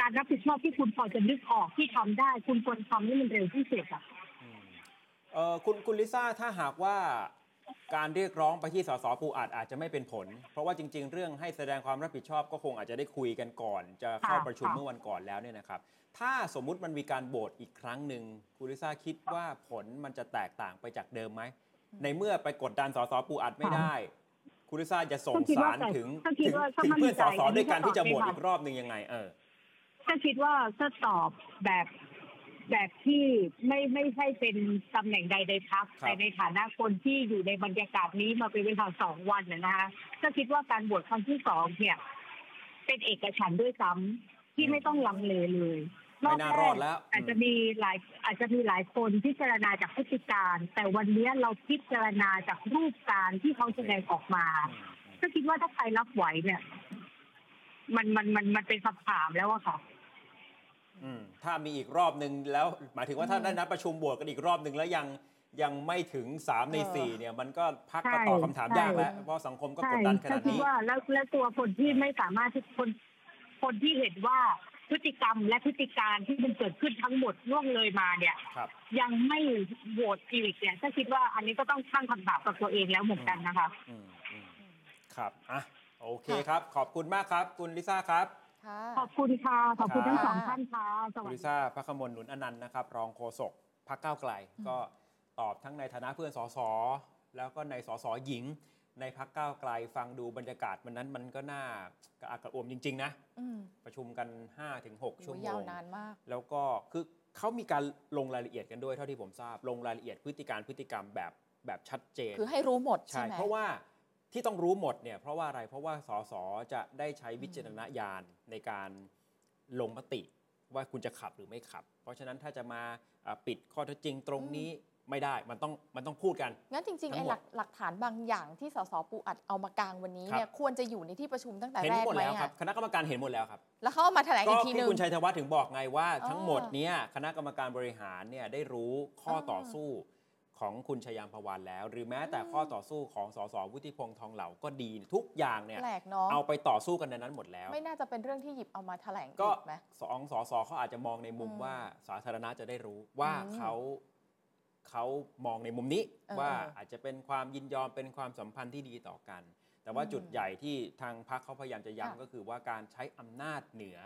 การรับผิดชอบที่คุณพอจะนึกออกที่ทำได้คุณควรทำให้มันเร็วที่สุดอ่ะคุณลิซ่าถ้าหากว่าการเรียกร้องไปที่สสปูอัดอาจจะไม่เป็นผลเพราะว่าจริงๆเรื่องให้แสดงความรับผิดชอบก็คงอาจจะได้คุยกันก่อนจะเข้าประชุมเมื่อวันก่อนแล้วเนี่ยนะครับถ้าสมมุติมันมีการโหวตอีกครั้งหนึ่งคุณลิซ่าคิดว่าผลมันจะแตกต่างไปจากเดิมไหมในเมื่อไปกดดันสสปูอัดไม่ได้คุณลิซ่าจะส่งสารถึงเพื่อนสสด้วยกันที่จะโหวตอีกรอบนึงยังไงถ้าคิดว่าจะตอบแบบที่ไม่ใช่เป็นตำแหน่งใดใดพรรคแต่ในฐานะคนที่อยู่ในบรรยากาศนี้มาเป็นเวลา2 วันนะคะก็คิดว่าการโหวตครั้งที่2เนี่ยเป็นเอกฉันท์ด้วยซ้ำที่ไม่ต้องลังเลเลยรอบแรกอาจจะมีหลายคนพิจารณาจากพฤติการแต่วันนี้เราพิจารณาจากรูปการที่เขาแสดงออกมาก็คิดว่าถ้าใครรับไหวเนี่ยมันเป็นคำถามแล้วอะค่ะถ้ามีอีกรอบนึงแล้วหมายถึงว่าถ้าได้นัดประชุมโหวตกันอีกรอบนึงแล้วยังไม่ถึง3 ใน 4เนี่ยมันก็พักก็ตอบคำถามยากแล้วเพราะสังคมก็กดดันขนาดนี้แล้วตัวคนที่ไม่สามารถที่คนที่เห็นว่าพฤติกรรมและพฤติการที่มันเกิดขึ้นทั้งหมดล่วงเลยมาเนี่ยยังไม่โหวตอีกเนี่ยถ้าคิดว่าอันนี้ก็ต้องตั้งคำถามกับตัวเองแล้วเหมือนกันนะคะครับอ่ะโอเคครับขอบคุณมากครับคุณลิซ่าครับขอบคุณค่ะขอบคุณทั้งสองท่านค่ะคุณลิซ่าภคมล หนุนอนันต์นะครับรองโฆษกพรรคก้าวไกลก็ตอบทั้งในฐานะเพื่อนสสแล้วก็ในสสหญิงในพรรคก้าวไกลฟังดูบรรยากาศวันนั้นมันก็น่ากระอักกระอ่วมจริงๆนะประชุมกัน 5-6 ชั่วโมงยาวนานมากแล้วก็คือเขามีการลงรายละเอียดกันด้วยเท่าที่ผมทราบลงรายละเอียดพฤติกรรมแบบชัดเจนคือให้รู้หมดใช่เพราะว่าที่ต้องรู้หมดเนี่ยเพราะว่าอะไรเพราะว่าสสจะได้ใช้วิจารณญาณในการลงมติว่าคุณจะขับหรือไม่ขับเพราะฉะนั้นถ้าจะมาปิดข้อเท็จจริงตรงนี้ไม่ได้มันต้องพูดกันงั้นจริงๆไอ้หลักฐานบางอย่างที่สสปูอัดเอามากางวันนี้เนี่ยควรจะอยู่ในที่ประชุมตั้งแต่แรกไหมครับคณะกรรมการเห็นหมดแล้วครับแล้วเขามาแถลงอีกทีนึงก็ที่คุณชัยธวัฒน์ถึงบอกไงว่าทั้งหมดเนี่ยคณะกรรมการบริหารเนี่ยได้รู้ข้อต่อสู้ของคุณชยามภวรแล้วหรือแม้แต่ข้อต่อสู้ของสสวุฒิพงษ์ทองเหลาก็ดีทุกอย่างเนี่ยเอาไปต่อสู้กันในนั้นหมดแล้วไม่น่าจะเป็นเรื่องที่หยิบเอามาแถลงก็สสเขาอาจจะมองในมุมว่าสาธารณะจะได้รู้ว่าเขามองในมุมนี้ว่าอาจจะเป็นความยินยอมเป็นความสัมพันธ์ที่ดีต่อกันแต่ว่าจุดใหญ่ที่ทางพรรคเขาพยายามจะย้ำก็คือว่าการใช้อำนาจเหนือ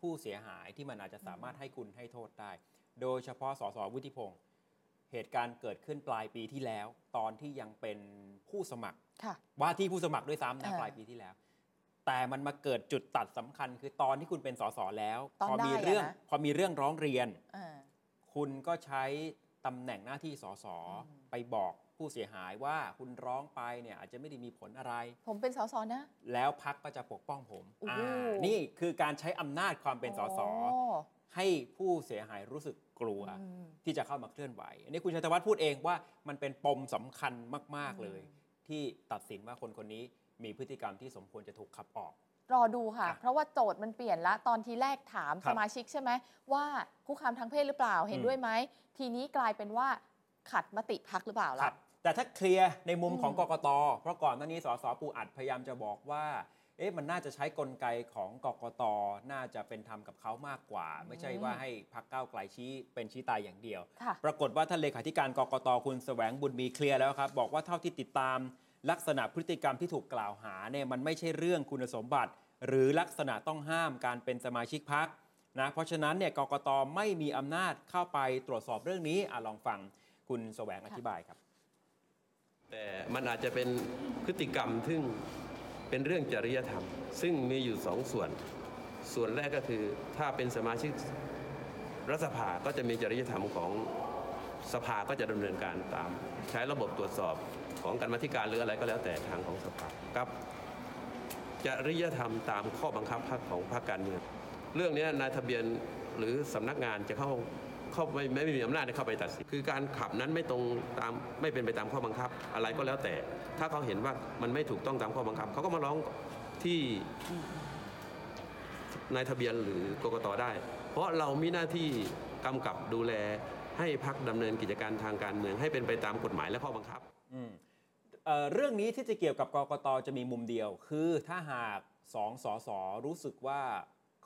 ผู้เสียหายที่มันอาจจะสามารถให้คุณให้โทษได้โดยเฉพาะสสวุฒิพงษ์เหตุการณ์เกิดขึ้นปลายปีที่แล้วตอนที่ยังเป็นผู้สมัครว่าที่ผู้สมัครด้วยซ้ำนะปลายปีที่แล้วแต่มันมาเกิดจุดตัดสำคัญคือตอนที่คุณเป็นสสแล้วพอมีเรื่องร้องเรียนคุณก็ใช้ตำแหน่งหน้าที่สสไปบอกผู้เสียหายว่าคุณร้องไปเนี่ยอาจจะไม่ได้มีผลอะไรผมเป็นสสนะแล้วพรรคก็จะปกป้องผมนี่คือการใช้อำนาจความเป็นสสให้ผู้เสียหายรู้สึกกลัวที่จะเข้ามาเคลื่อนไหวอันนี้คุณชัยธวัฒน์พูดเองว่ามันเป็นปมสำคัญมากๆเลยที่ตัดสินว่าคนนี้มีพฤติกรรมที่สมควรจะถูกขับออกรอดูค่ะเพราะว่าโจทย์มันเปลี่ยนละตอนทีแรกถามสมาชิกใช่ไหมว่าคุกคามทางเพศหรือเปล่าเห็นด้วยไหมทีนี้กลายเป็นว่าขัดมติพรรคหรือเปล่าล่ะแต่ถ้าเคลียร์ในมุมของกกต.เพราะก่อนหน้านี้สส.ปูอัดพยายามจะบอกว่ามันน่าจะใช้กลไกของกกต.น่าจะเป็นธรรมกับเขามากกว่าไม่ใช่ว่าให้พรรคก้าวไกลชี้ตายอย่างเดียวปรากฏว่าท่านเลขาธิการกกต.คุณแสวงบุญมีเคลียร์แล้วครับบอกว่าเท่าที่ติดตามลักษณะพฤติกรรมที่ถูกกล่าวหาเนี่ยมันไม่ใช่เรื่องคุณสมบัติหรือลักษณะต้องห้ามการเป็นสมาชิกพรรคนะเพราะฉะนั้นเนี่ยกกต.ไม่มีอำนาจเข้าไปตรวจสอบเรื่องนี้ลองฟังคุณแสวงอธิบายครับแต่มันอาจจะเป็นพฤติกรรมซึ่งเป็นเรื่องจริยธรรมซึ่งมีอยู่2 ส่วนส่วนแรกก็คือถ้าเป็นสมาชิกรัฐสภาก็จะมีจริยธรรมของสภาก็จะดำเนินการตามใช้ระบบตรวจสอบ ของกรรมาธิการหรืออะไรก็แล้วแต่ทางของสภากับจริยธรรมตามข้อบังคับของพรรคการเมืองเรื่องนี้นายทะเบียนหรือสำนักงานจะเข้าไม่มีอำนาจเข้าไปตัดสินคือการขับนั้นไม่ตรงตามไม่เป็นไปตามข้อบังคับอะไรก็แล้วแต่ถ้าเขาเห็นว่ามันไม่ถูกต้องตามข้อบังคับเขาก็มาร้องที่นายทะเบียนหรือกกต.ได้เพราะเรามีหน้าที่กำกับดูแลให้พรรคดำเนินกิจการทางการเมืองให้เป็นไปตามกฎหมายและข้อบังคับเรื่องนี้ที่จะเกี่ยวกับกกต.จะมีมุมเดียวคือถ้าหาก2 สส.รู้สึกว่า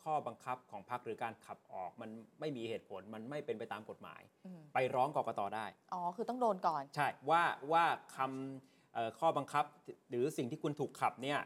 ข้อบังคับของพรรคหรือการขับออกมันไม่มีเหตุผลมันไม่เป็นไปตามกฎหมายไปร้องกกต.ได้อ๋อคือต้องโดนก่อนใช่ว่าคำข้อบังคับหรือสิ่งที่คุณถูกขับเนี่ย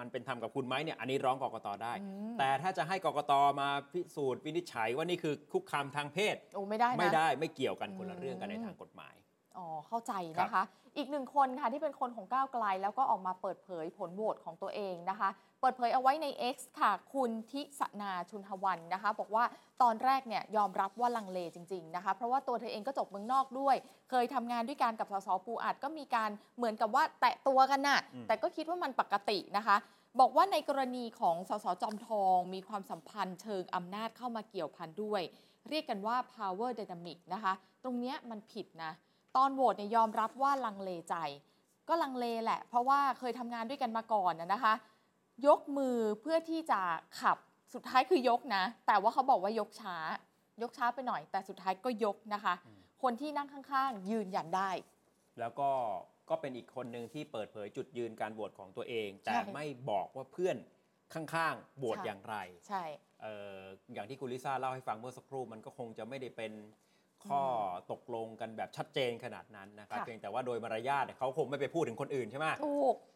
มันเป็นธรรมกับคุณไหมเนี่ยอันนี้ร้องกกต.ได้แต่ถ้าจะให้กกต.มาพิสูจน์วินิจฉัยว่านี่คือคุกคามทางเพศโอ้ไม่ได้นะไม่เกี่ยวกันคนละเรื่องกันในทางกฎหมายอ๋อเข้าใจนะคะอีกหนึ่งคนค่ะที่เป็นคนของก้าวไกลแล้วก็ออกมาเปิดเผยผลโหวตของตัวเองนะคะเปิดเผยเอาไว้ใน X ค่ะคุณทิศนาชุนทวันนะคะบอกว่าตอนแรกเนี่ยยอมรับว่าลังเลจริงๆนะคะเพราะว่าตัวเธอเองก็จบเมืองนอกด้วยเคยทำงานด้วยกันกับสสปูอัดก็มีการเหมือนกับว่าแตะตัวกันน่ะแต่ก็คิดว่ามันปกตินะคะบอกว่าในกรณีของสสจอมทองมีความสัมพันธ์เชิงอำนาจเข้ามาเกี่ยวพันด้วยเรียกกันว่า power dynamic นะคะตรงเนี้ยมันผิดนะตอนโหวตเนี่ยยอมรับว่าลังเลใจก็ลังเลแหละเพราะว่าเคยทำงานด้วยกันมาก่อนนะคะยกมือเพื่อที่จะขับสุดท้ายคือยกนะแต่ว่าเขาบอกว่ายกช้ไปหน่อยแต่สุดท้ายก็ยกนะคะคนที่นั่งข้างๆยืนยันได้แล้วก็เป็นอีกคนนึงที่เปิดเผยจุดยืนการโหวตของตัวเองแต่ไม่บอกว่าเพื่อนข้างๆโหวตอย่างไรใช่อย่างที่คุณลิซ่าเล่าให้ฟังเมื่อสักครู่มันก็คงจะไม่ได้เป็นข้อตกลงกันแบบชัดเจนขนาดนั้นนะครับเพียงแต่ว่าโดยมารยาทเขาคงไม่ไปพูดถึงคนอื่นใช่ไหม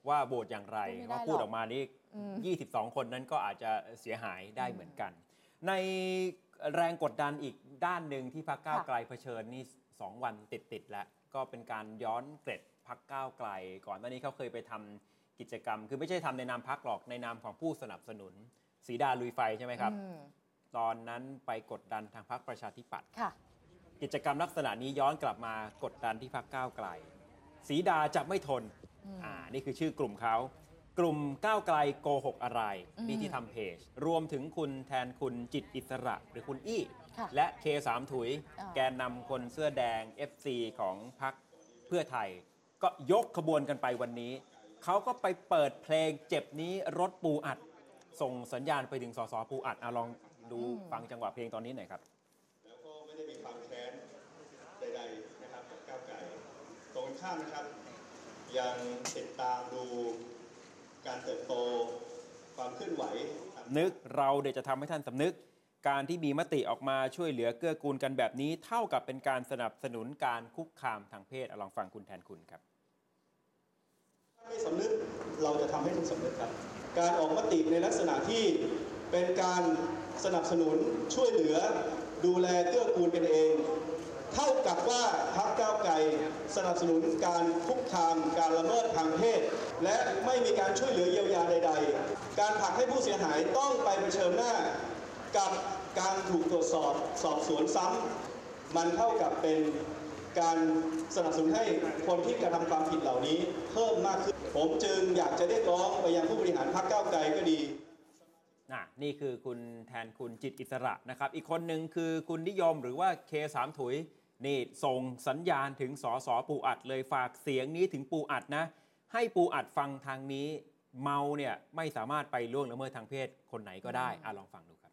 ว่าโหวตอย่างไรว่าพูดออกมานี่22คนนั้นก็อาจจะเสียหายได้เหมือนกันในแรงกดดันอีกด้านหนึ่งที่พรรคก้าวไกลเผชิญนี่2วันติดแล้วก็เป็นการย้อนเกร็ดพรรคก้าวไกลก่อนหน้านี้เขาเคยไปทำกิจกรรมคือไม่ใช่ทำในนามพรรคหรอกในนามของผู้สนับสนุนสีดาลุยไฟใช่ไหมครับตอนนั้นไปกดดันทางพรรคประชาธิปัตย์กิจกรรมลักษณะนี้ย้อนกลับมากดดันที่พรรคก้าวไกลสีดาจะไม่ทนนี่คือชื่อกลุ่มเขากลุ่มก้าวไกลโกหกอะไรนี่ที่ทำเพจรวมถึงคุณแทนคุณจิตอิสระหรือคุณอี้และเคสามถุยแกนนำคนเสื้อแดง FC ของพรรคเพื่อไทยก็ยกขบวนกันไปวันนี้เขาก็ไปเปิดเพลงเจ็บนี้รถปูอัดส่งสัญญาณไปถึงสสปูอัดลองดูฟังจังหวะเพลงตอนนี้หน่อยครับได้มีความแค้นใดๆนะครับกับก้าวไกลตรงข้ามนะครับยังติดตามดูการเติบโตความเคลื่อนไหวนึกเราเดี๋ยวจะทำให้ท่านสำนึกการที่มีมติออกมาช่วยเหลือเกื้อกูลกันแบบนี้เท่ากับเป็นการสนับสนุนการคุกคามทางเพศลองฟังคุณแทนคุณครับไม่สำนึกเราจะทำให้ทุกสำนึกครับการออกมติในลักษณะที่เป็นการสนับสนุนช่วยเหลือดูแลเกื้อกูลกันเองเท่ากับว่าพรรคก้าวไกลสนับสนุนการคุกคามการละเมิดทางเพศและไม่มีการช่วยเหลือเยียวยาใดๆการผลักให้ผู้เสียหายต้องไปเผชิญหน้ากับการถูกตรวจสอบสวนซ้ำมันเท่ากับเป็นการสนับสนุนให้คนที่กระทำความผิดเหล่านี้เพิ่มมากขึ้นผมจึงอยากจะเรียกร้องไปยังผู้บริหารพรรคก้าวไกลก็ดีนี่คือคุณแทนคุณจิตอิสระนะครับอีกคนหนึ่งคือคุณนิยมหรือว่าเคสามถุยนี่ส่งสัญญาณถึงสสปูอัดเลยฝากเสียงนี้ถึงปูอัดนะให้ปูอัดฟังทางนี้เมาเนี่ยไม่สามารถไปล่วงละเมิดทางเพศคนไหนก็ได้ลองฟังดูครับ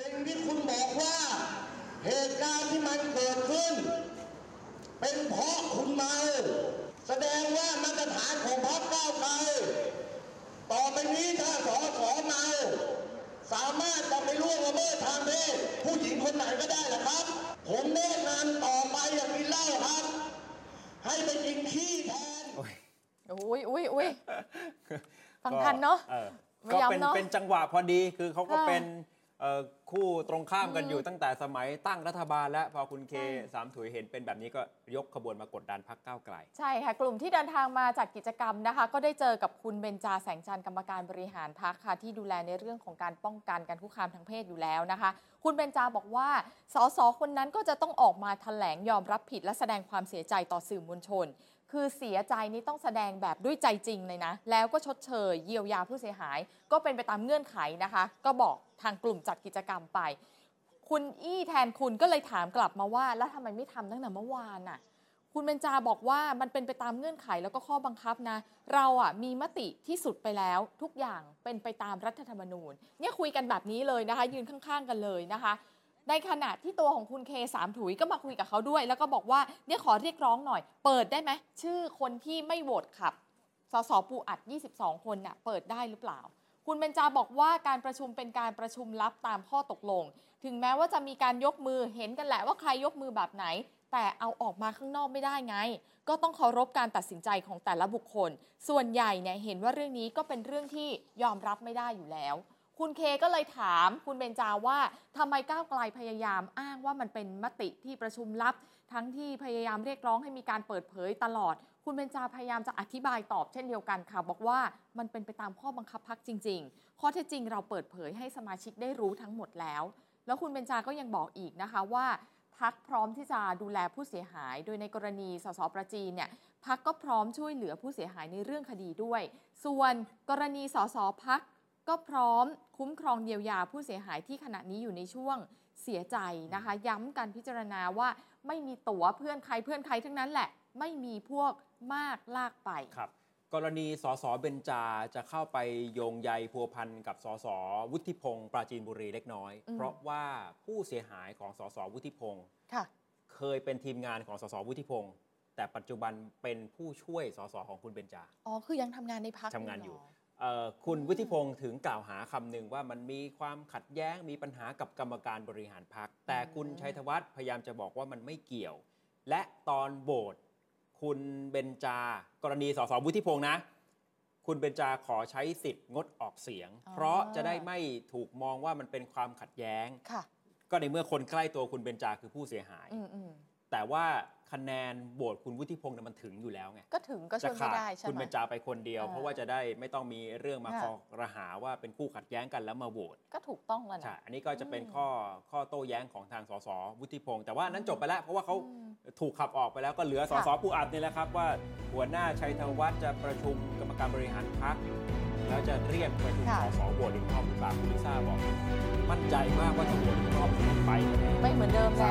สิ่งที่คุณบอกว่าเหตุการณ์ที่มันเกิดขึ้นเป็นเพราะคุณเมาแสดงว่ามาตรฐานของพรรคก้าวไกลต่อไปนี้ถ้าสสเมาสามารถจะไปล่วงละเมิดทางเพศผู้หญิงคนไหนก็ได้เหรอครับผมแนะนำต่อไปอย่ากินเหล้าครับให้ไปกินขี้แทนโอ้ยฟังทันเนาะก็เป็นจังหวะพอดีคือเขาก็เป็นคู่ตรงข้ามกันอยู่ตั้งแต่สมัยตั้งรัฐบาลแล้วพอคุณเคสามถุยเห็นเป็นแบบนี้ก็ยกขบวนมากดดันพรรคก้าวไกลใช่ค่ะกลุ่มที่เดินทางมาจัดกิจกรรมนะคะก็ได้เจอกับคุณเบญจาแสงจันทร์กรรมการบริหารพรรคค่ะที่ดูแลในเรื่องของการป้องกันการคุกคามทางเพศอยู่แล้วนะคะคุณเบญจาบอกว่าสสคนนั้นก็จะต้องออกมาแถลงยอมรับผิดและแสดงความเสียใจต่อสื่อมวลชน คือเสียใจนี้ต้องแสดงแบบด้วยใจจริงเลยนะแล้วก็ชดเชยเยียวยาผู้เสียหายก็เป็นไปตามเงื่อนไขนะคะก็บอกทางกลุ่มจัดกิจกรรมไปคุณอี้แทนคุณก็เลยถามกลับมาว่าแล้วทำไมไม่ทำตั้งแต่เมื่อวานน่ะคุณเบญจาบอกว่ามันเป็นไปตามเงื่อนไขแล้วก็ข้อบังคับนะเราอ่ะมีมติที่สุดไปแล้วทุกอย่างเป็นไปตามรัฐธรรมนูญเนี่ยคุยกันแบบนี้เลยนะคะยืนข้างๆกันเลยนะคะในขณะที่ตัวของคุณเคสามถุยก็มาคุยกับเขาด้วยแล้วก็บอกว่าเนี่ยขอเรียกร้องหน่อยเปิดได้ไหมชื่อคนที่ไม่โหวตขับสสปูอัด22คนน่ะเปิดได้หรือเปล่าคุณเบญจาบอกว่าการประชุมเป็นการประชุมลับตามข้อตกลงถึงแม้ว่าจะมีการยกมือเห็นกันแหละว่าใครยกมือแบบไหนแต่เอาออกมาข้างนอกไม่ได้ไงก็ต้องเคารพการตัดสินใจของแต่ละบุคคลส่วนใหญ่เนี่ยเห็นว่าเรื่องนี้ก็เป็นเรื่องที่ยอมรับไม่ได้อยู่แล้วคุณเคก็เลยถามคุณเบญจาว่าทำไมก้าวไกลพยายามอ้างว่ามันเป็นมติที่ประชุมลับทั้งที่พยายามเรียกร้องให้มีการเปิดเผยตลอดคุณเบญจาพยายามจะอธิบายตอบเช่นเดียวกันค่ะบอกว่ามันเป็นไปตามข้อบังคับพรรคจริงๆข้อเท็จจริงเราเปิดเผยให้สมาชิกได้รู้ทั้งหมดแล้วแล้วคุณเบญจาก็ยังบอกอีกนะคะว่าพรรคพร้อมที่จะดูแลผู้เสียหายโดยในกรณีสสประจีนเนี่ยพรรคก็พร้อมช่วยเหลือผู้เสียหายในเรื่องคดีด้วยส่วนกรณีสสพรรคก็พร้อมคุ้มครองเยียวยาผู้เสียหายที่ขณะนี้อยู่ในช่วงเสียใจนะคะย้ำการพิจารณาว่าไม่มีตั๋วเพื่อนใครทั้งนั้นแหละไม่มีพวกมากลากไปครับกรณีสสเบญจาจะเข้าไปโยงใยพัวพันกับสสวุฒิพงศ์ปราจีนบุรีเล็กน้อยเพราะว่าผู้เสียหายของสสวุฒิพงศ์เคยเป็นทีมงานของสสวุฒิพงศ์แต่ปัจจุบันเป็นผู้ช่วยสสของคุณเบญจาอ๋อคือยังทำงานในพรรคทำงานอยู่คุณวุฒิพงศ์ถึงกล่าวหาคำหนึ่งว่ามันมีความขัดแย้งมีปัญหากับกรรมการบริหารพรรคแต่คุณชัยธวัฒน์พยายามจะบอกว่ามันไม่เกี่ยวและตอนโหวตคุณเบญจากรณีสสวุฒิพงศ์นะคุณเบญจาขอใช้สิทธิ์งดออกเสียงเพราะจะได้ไม่ถูกมองว่ามันเป็นความขัดแย้งก็ในเมื่อคนใกล้ตัวคุณเบญจาคือผู้เสียหายแต่ว่าคะแนนโหวตคุณวุฒิพงศ์มันถึงอยู่แล้วไงก็ถึงก็ช่วยไม่ได้ใช่ไหมคุณเบญจาไปคนเดียวเพราะว่าจะได้ไม่ต้องมีเรื่องมาคอระหาว่าเป็นคู่ขัดแย้งกันแล้วมาโหวตก็ถูกต้องแล้วนะใช่อันนี้ก็จะเป็นข้อโต้แย้งของทางสสวุฒิพงศ์แต่ว่านั้นจบไปแล้วเพราะว่าเขาถูกขับออกไปแล้วก็เหลือสสปูอัดนี่แหละครับว่าหัวหน้าชัยธวัฒน์จะประชุมกรรมการบริหารพรรคแล้วจะเรียกประชุมสสโหวตอีกรอบหรือเปล่าคุณลิซ่าบอกมั่นใจมากว่าจะโหวตอีกรอบไปไม่เหมือนเดิมแล้